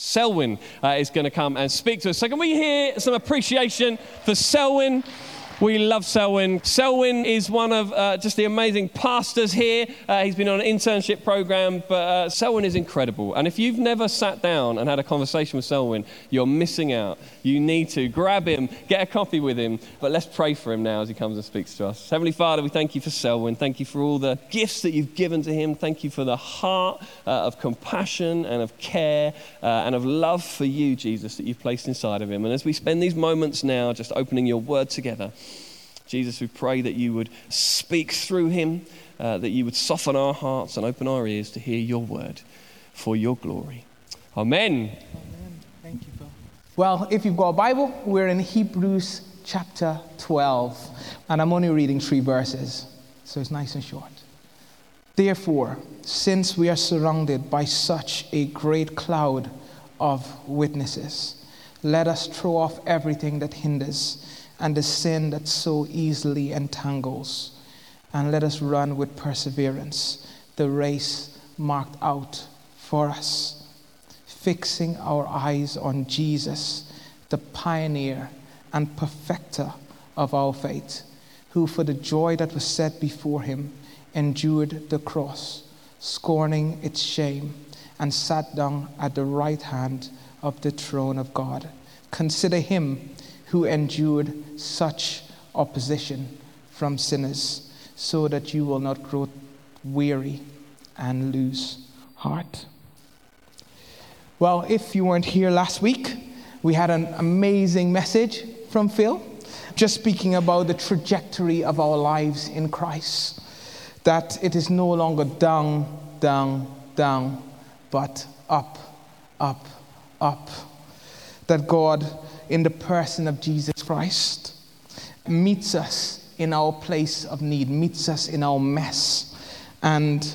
Selwyn is going to come and speak to us. So can we hear some appreciation for Selwyn? We love Selwyn. Selwyn is one of just the amazing pastors here. He's been on an internship program, but Selwyn is incredible. And if you've never sat down and had a conversation with Selwyn, you're missing out. You need to grab him, get a coffee with him. But let's pray for him now as he comes and speaks to us. Heavenly Father, we thank you for Selwyn. Thank you for all the gifts that you've given to him. Thank you for the heart of compassion and of care and of love for you, Jesus, that you've placed inside of him. And as we spend these moments now just opening your word together, Jesus, we pray that you would speak through him, that you would soften our hearts and open our ears to hear your word for your glory. Amen. Amen. Thank you, Phil. Well, if you've got a Bible, we're in Hebrews chapter 12, and I'm only reading 3 verses, so it's nice and short. Therefore, since we are surrounded by such a great cloud of witnesses, let us throw off everything that hinders and the sin that so easily entangles. And let us run with perseverance the race marked out for us, fixing our eyes on Jesus, the pioneer and perfecter of our faith, who for the joy that was set before him endured the cross, scorning its shame, and sat down at the right hand of the throne of God. Consider him who endured such opposition from sinners, so that you will not grow weary and lose heart. Well, if you weren't here last week, we had an amazing message from Phil, just speaking about the trajectory of our lives in Christ, that it is no longer down, but up, that God, in the person of Jesus Christ, meets us in our place of need, meets us in our mess and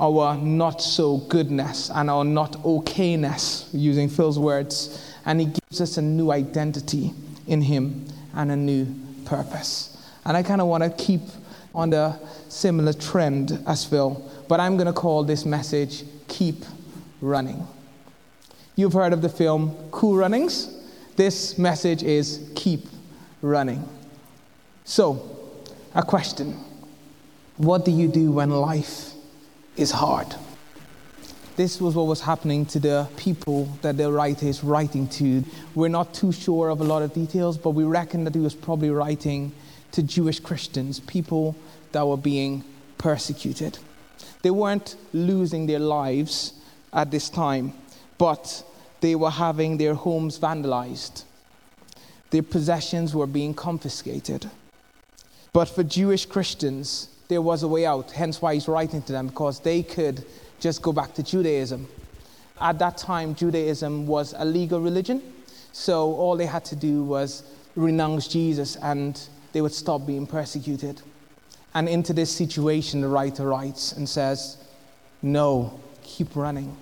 our not so goodness and our not okayness, using Phil's words, and he gives us a new identity in him and a new purpose. And I kind of want to keep on the similar trend as Phil, but I'm going to call this message, Keep Running. You've heard of the film Cool Runnings. This message is keep running. So, a question. What do you do when life is hard? This was what was happening to the people that the writer is writing to. We're not too sure of a lot of details, but we reckon that he was probably writing to Jewish Christians, people that were being persecuted. They weren't losing their lives at this time, but they were having their homes vandalized. Their possessions were being confiscated. But for Jewish Christians, there was a way out, hence why he's writing to them, because they could just go back to Judaism. At that time, Judaism was a legal religion, so all they had to do was renounce Jesus and they would stop being persecuted. And into this situation, the writer writes and says, no, keep running.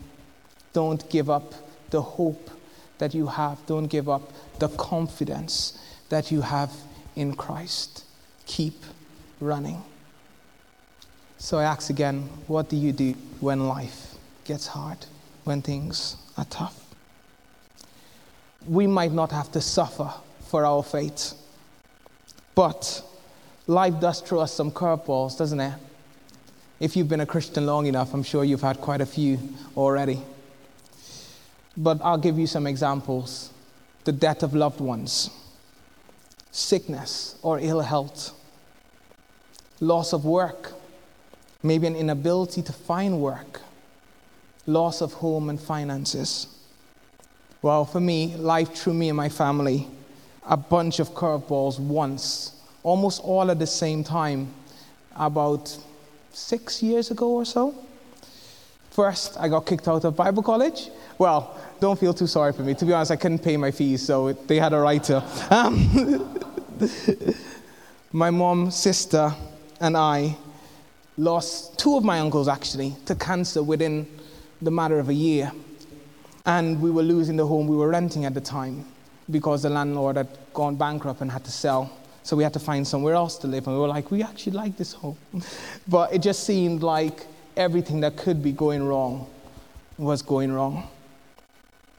Don't give up the hope that you have. Don't give up the confidence that you have in Christ. Keep running. So I ask again, what do you do when life gets hard, when things are tough? We might not have to suffer for our faith, but life does throw us some curveballs, doesn't it? If you've been a Christian long enough, I'm sure you've had quite a few already. But I'll give you some examples. The death of loved ones, sickness or ill health, loss of work, maybe an inability to find work, loss of home and finances. Well, for me, life threw me and my family a bunch of curveballs once, almost all at the same time, about 6 years ago or so. First, I got kicked out of Bible college. Well, don't feel too sorry for me. To be honest, I couldn't pay my fees, so they had a right to. My mom, sister, and I lost 2 of my uncles, actually, to cancer within the matter of a year. And we were losing the home we were renting at the time because the landlord had gone bankrupt and had to sell. So we had to find somewhere else to live. And we were like, we actually like this home. But it just seemed like everything that could be going wrong was going wrong.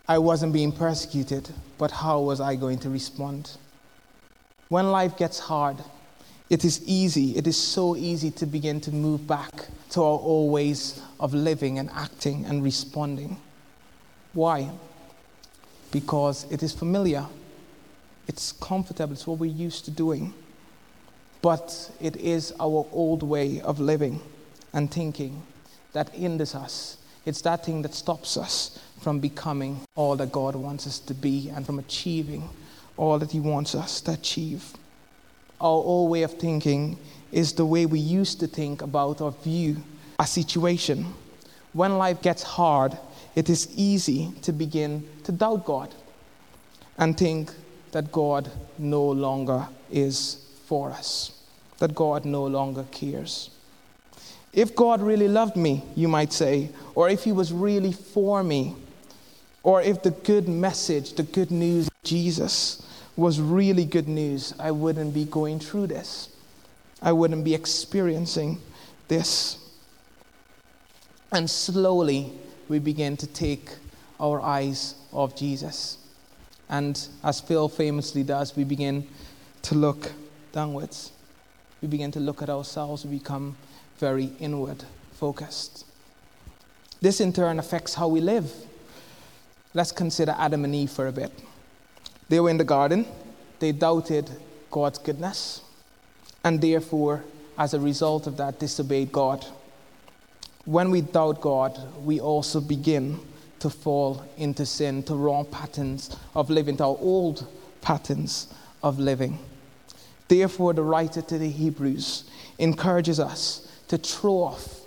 I wasn't being persecuted, but how was I going to respond? When life gets hard, it is easy, it is so easy to begin to move back to our old ways of living and acting and responding. Why? Because it is familiar, it's comfortable, it's what we're used to doing. But it is our old way of living and thinking that hinders us. It's that thing that stops us from becoming all that God wants us to be and from achieving all that He wants us to achieve. Our old way of thinking is the way we used to think about or view a situation. When life gets hard, it is easy to begin to doubt God and think that God no longer is for us, that God no longer cares. If God really loved me, you might say, or if He was really for me, or if the good message, the good news of Jesus was really good news, I wouldn't be going through this. I wouldn't be experiencing this. And slowly, we begin to take our eyes off Jesus. And as Phil famously does, we begin to look downwards. We begin to look at ourselves. We become very inward focused. This in turn affects how we live. Let's consider Adam and Eve for a bit. They were in the garden. They doubted God's goodness, and therefore, as a result of that, disobeyed God. When we doubt God, we also begin to fall into sin, to wrong patterns of living, to our old patterns of living. Therefore, the writer to the Hebrews encourages us to throw off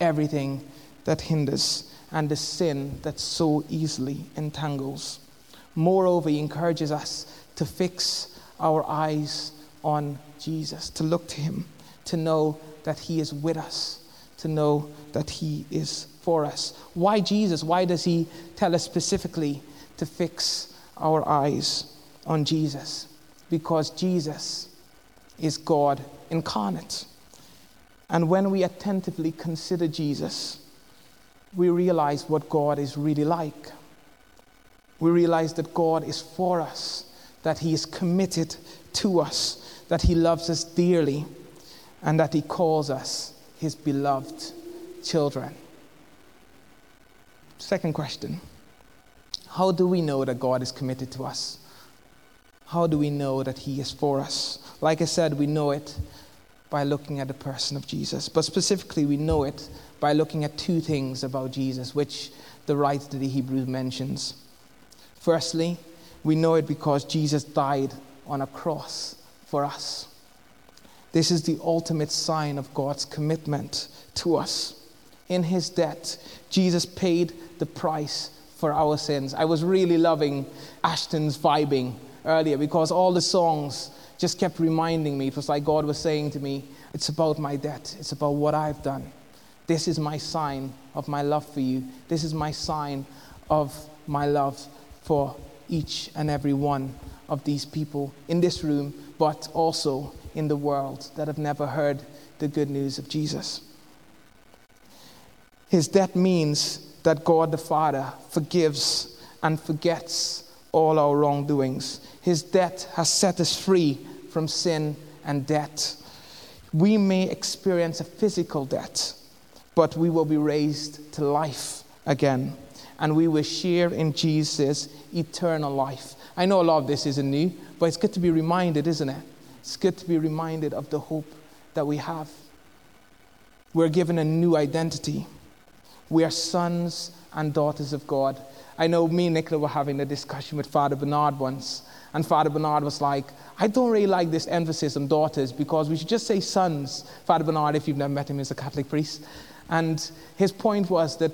everything that hinders and the sin that so easily entangles. Moreover, he encourages us to fix our eyes on Jesus, to look to Him, to know that He is with us, to know that He is for us. Why Jesus? Why does He tell us specifically to fix our eyes on Jesus? Because Jesus is God incarnate. And when we attentively consider Jesus, we realize what God is really like. We realize that God is for us, that He is committed to us, that He loves us dearly, and that He calls us His beloved children. Second question. How do we know that God is committed to us? How do we know that He is for us? Like I said, we know it by looking at the person of Jesus. But specifically, we know it by looking at two things about Jesus, which the writer to the Hebrews mentions. Firstly, we know it because Jesus died on a cross for us. This is the ultimate sign of God's commitment to us. In His death, Jesus paid the price for our sins. I was really loving Ashton's vibing earlier because all the songs just kept reminding me. It was like God was saying to me, it's about my debt. It's about what I've done. This is my sign of my love for you. This is my sign of my love for each and every one of these people in this room, but also in the world that have never heard the good news of Jesus. His death means that God the Father forgives and forgets all our wrongdoings. His death has set us free from sin and death. We may experience a physical death, but we will be raised to life again. And we will share in Jesus' eternal life. I know a lot of this isn't new, but it's good to be reminded, isn't it? It's good to be reminded of the hope that we have. We're given a new identity. We are sons and daughters of God. I know me and Nicola were having a discussion with Father Bernard once, and Father Bernard was like, I don't really like this emphasis on daughters because we should just say sons. Father Bernard, if you've never met him, is a Catholic priest. And his point was that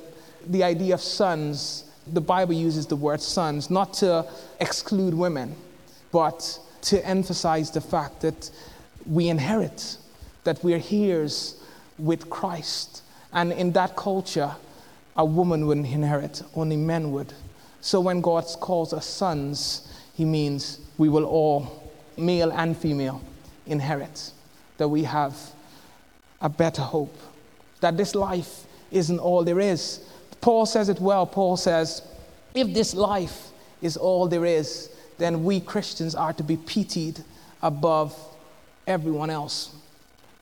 the idea of sons, the Bible uses the word sons, not to exclude women, but to emphasize the fact that we inherit, that we're heirs with Christ. And in that culture, a woman wouldn't inherit, only men would. So when God calls us sons, He means we will all, male and female, inherit, that we have a better hope, that this life isn't all there is. Paul says it well. Paul says, If this life is all there is, then we Christians are to be pitied above everyone else,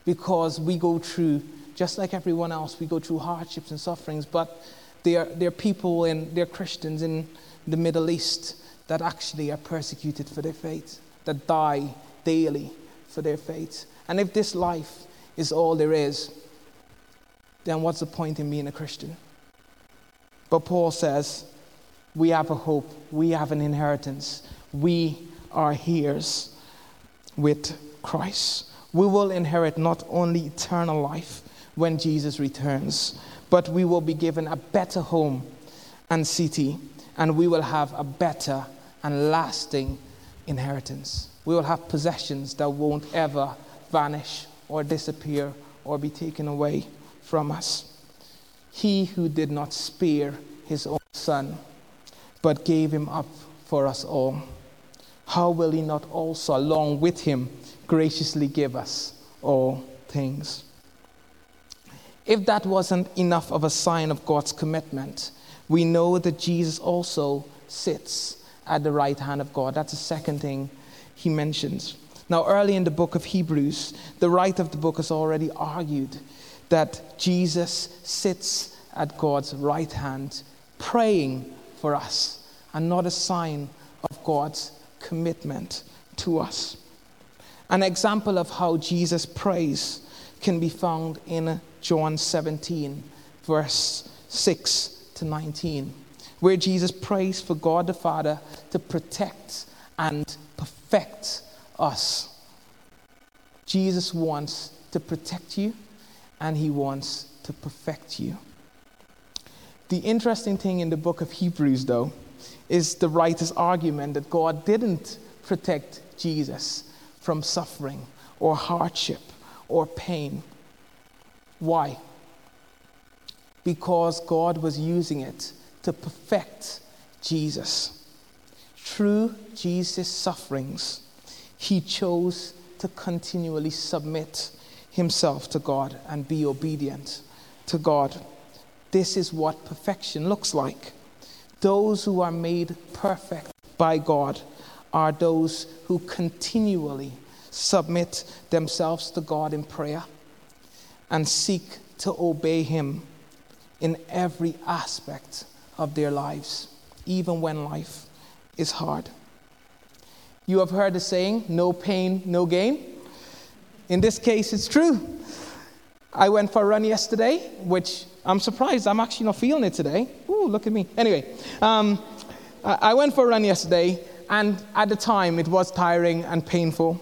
because we go through, just like everyone else, we go through hardships and sufferings, but there are people and there are Christians in the Middle East that actually are persecuted for their faith, that die daily for their faith. And if this life is all there is, then what's the point in being a Christian? But Paul says, we have a hope, we have an inheritance, we are heirs with Christ. We will inherit not only eternal life when Jesus returns, but we will be given a better home and city, and we will have a better and lasting inheritance. We will have possessions that won't ever vanish or disappear or be taken away from us. He who did not spare his own son, but gave him up for us all, how will he not also, along with him, graciously give us all things? If that wasn't enough of a sign of God's commitment, we know that Jesus also sits at the right hand of God. That's the second thing he mentions. Now, early in the book of Hebrews, the writer of the book has already argued that Jesus sits at God's right hand, praying for us, another sign of God's commitment to us. An example of how Jesus prays can be found in John 17, verse 6 to 19, where Jesus prays for God the Father to protect and perfect us. Jesus wants to protect you, and he wants to perfect you. The interesting thing in the book of Hebrews, though, is the writer's argument that God didn't protect Jesus from suffering or hardship or pain. Why? Because God was using it to perfect Jesus. Through Jesus' sufferings, he chose to continually submit himself to God and be obedient to God. This is what perfection looks like. Those who are made perfect by God are those who continually submit themselves to God in prayer and seek to obey him in every aspect of their lives, even when life is hard. You have heard the saying, no pain, no gain. In this case, it's true. I went for a run yesterday, which I'm surprised. I'm actually not feeling it today. Ooh, look at me. Anyway, I went for a run yesterday, and at the time, it was tiring and painful.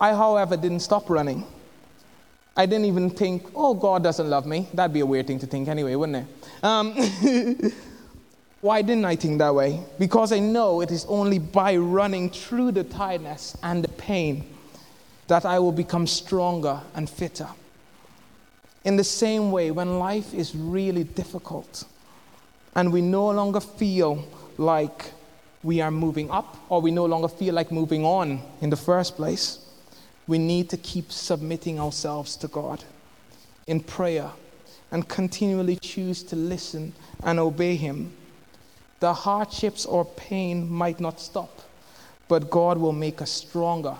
I, however, didn't stop running. I didn't even think, oh, God doesn't love me. That'd be a weird thing to think anyway, wouldn't it? Why didn't I think that way? Because I know it is only by running through the tiredness and the pain that I will become stronger and fitter. In the same way, when life is really difficult and we no longer feel like we are moving up, or we no longer feel like moving on in the first place, we need to keep submitting ourselves to God in prayer and continually choose to listen and obey him. The hardships or pain might not stop, but God will make us stronger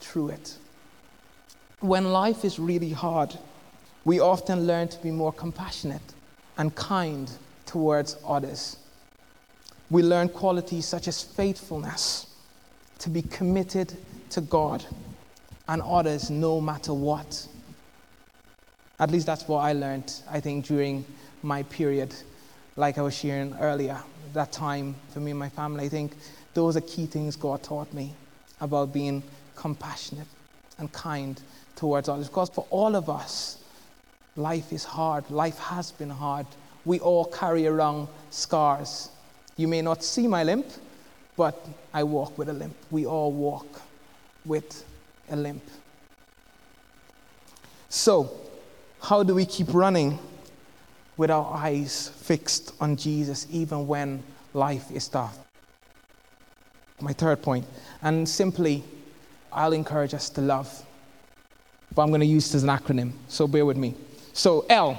through it. When life is really hard, we often learn to be more compassionate and kind towards others. We learn qualities such as faithfulness, to be committed to God and others no matter what. At least that's what I learned, I think, during my period, like I was sharing earlier. That time for me and my family, I think those are key things God taught me about being compassionate and kind towards others. Because for all of us, life is hard. Life has been hard. We all carry around scars. You may not see my limp, but I walk with a limp. We all walk with a limp. So, how do we keep running with our eyes fixed on Jesus even when life is tough? My third point. And simply, I'll encourage us to love. But I'm going to use it as an acronym, so bear with me. So L,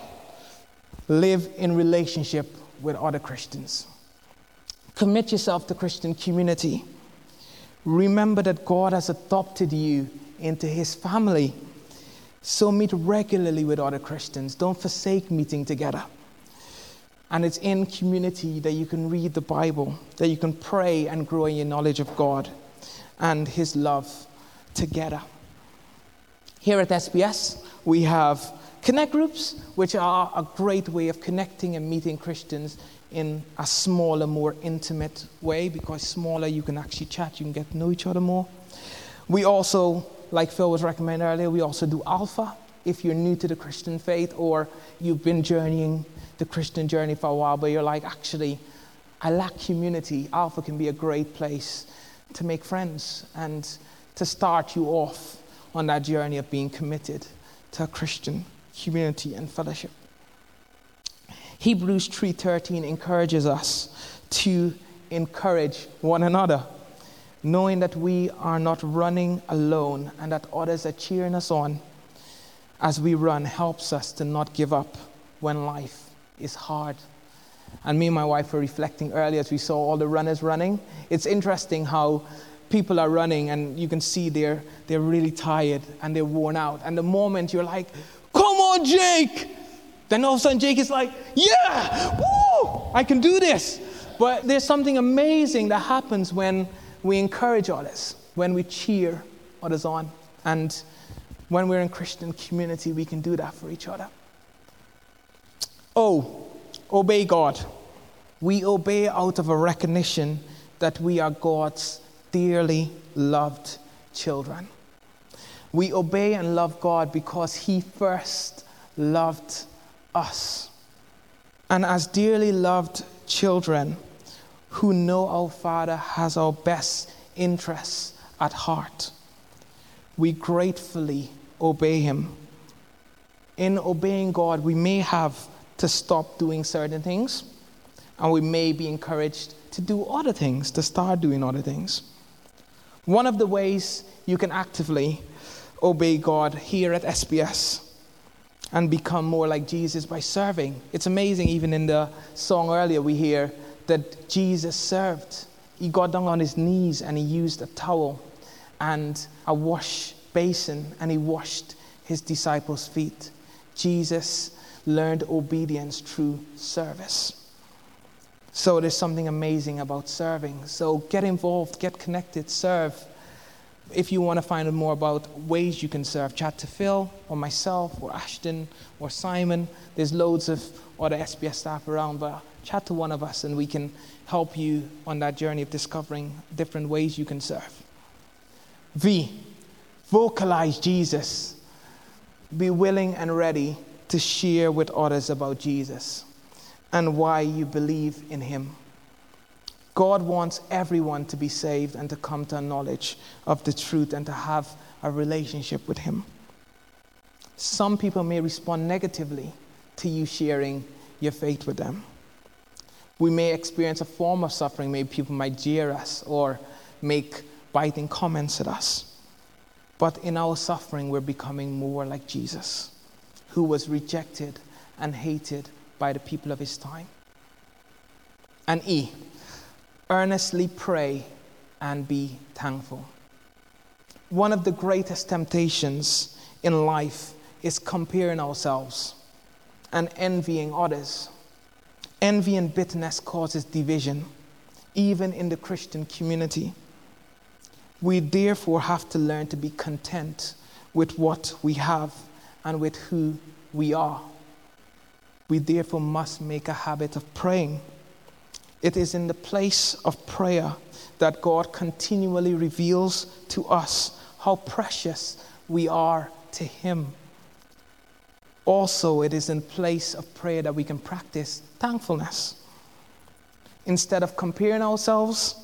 live in relationship with other Christians. Commit yourself to Christian community. Remember that God has adopted you into his family. So meet regularly with other Christians. Don't forsake meeting together. And it's in community that you can read the Bible, that you can pray and grow in your knowledge of God and his love together. Here at SBS, we have connect groups, which are a great way of connecting and meeting Christians in a smaller, more intimate way, because smaller you can actually chat, you can get to know each other more. We also, like Phil was recommending earlier, we also do Alpha. If you're new to the Christian faith or you've been journeying the Christian journey for a while, but you're like, actually, I lack community. Alpha can be a great place to make friends and to start you off on that journey of being committed to a Christian community and fellowship. Hebrews 3:13 encourages us to encourage one another, knowing that we are not running alone and that others are cheering us on as we run, helps us to not give up when life is hard. And me and my wife were reflecting earlier as we saw all the runners running. It's interesting how people are running and you can see they're really tired and they're worn out. And the moment you're like, come on, Jake! Then all of a sudden Jake is like, yeah! Woo! I can do this! But there's something amazing that happens when we encourage others, when we cheer others on. And when we're in Christian community, we can do that for each other. Oh, obey God. We obey out of a recognition that we are God's dearly loved children. We obey and love God because he first loved us. And as dearly loved children, who know our Father has our best interests at heart, we gratefully obey him. In obeying God, we may have to stop doing certain things, and we may be encouraged to do other things, to start doing other things. One of the ways you can actively obey God here at SBS and become more like Jesus by serving. It's amazing, even in the song earlier we hear that Jesus served. He got down on his knees and he used a towel and a wash basin and he washed his disciples' feet. Jesus learned obedience through service. So there's something amazing about serving. So get involved, get connected, serve. If you want to find out more about ways you can serve, chat to Phil or myself or Ashton or Simon. There's loads of other SBS staff around, but chat to one of us and we can help you on that journey of discovering different ways you can serve. V, vocalize Jesus. Be willing and ready to share with others about Jesus and why you believe in him. God wants everyone to be saved and to come to a knowledge of the truth and to have a relationship with him. Some people may respond negatively to you sharing your faith with them. We may experience a form of suffering. Maybe people might jeer us or make biting comments at us. But in our suffering, we're becoming more like Jesus, who was rejected and hated by the people of his time. And E, earnestly pray and be thankful. One of the greatest temptations in life is comparing ourselves and envying others. Envy and bitterness causes division, even in the Christian community. We therefore have to learn to be content with what we have and with who we are. We therefore must make a habit of praying. It is in the place of prayer that God continually reveals to us how precious we are to him. Also, it is in place of prayer that we can practice thankfulness. Instead of comparing ourselves,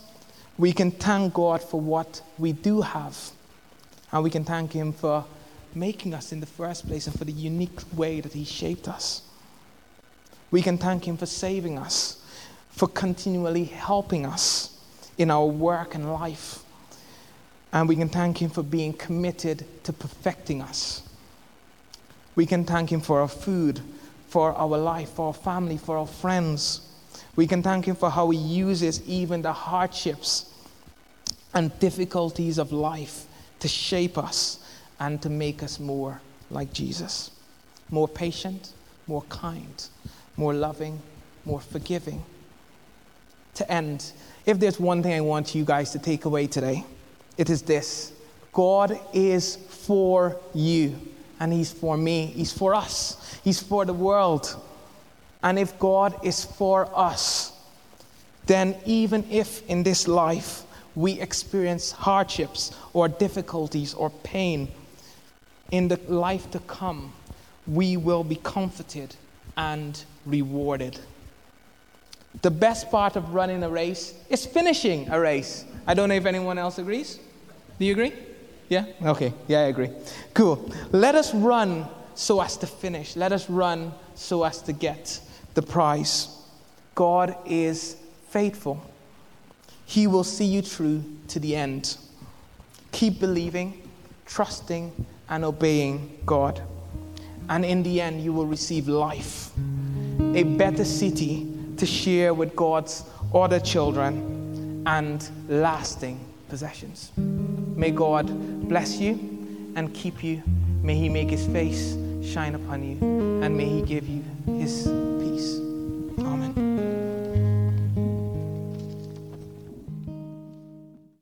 we can thank God for what we do have. And we can thank him for making us in the first place and for the unique way that he shaped us. We can thank him for saving us, for continually helping us in our work and life. And we can thank him for being committed to perfecting us. We can thank him for our food, for our life, for our family, for our friends, We can thank him for how he uses even the hardships and difficulties of life to shape us and to make us more like Jesus. More patient, more kind, more loving, more forgiving. To end, if there's one thing I want you guys to take away today, it is this. God is for you, and he's for me, he's for us, he's for the world. And if God is for us, then even if in this life we experience hardships or difficulties or pain, in the life to come, we will be comforted and rewarded. The best part of running a race is finishing a race. I don't know if anyone else agrees. Do you agree? Yeah? Okay. Yeah, I agree. Cool. Let us run so as to finish. Let us run so as to get the prize. God is faithful. He will see you through to the end. Keep believing, trusting, and obeying God. And in the end, you will receive life, a better city to share with God's other children, and lasting possessions. May God bless you and keep you. May he make his face shine upon you, and may he give you his peace. Amen.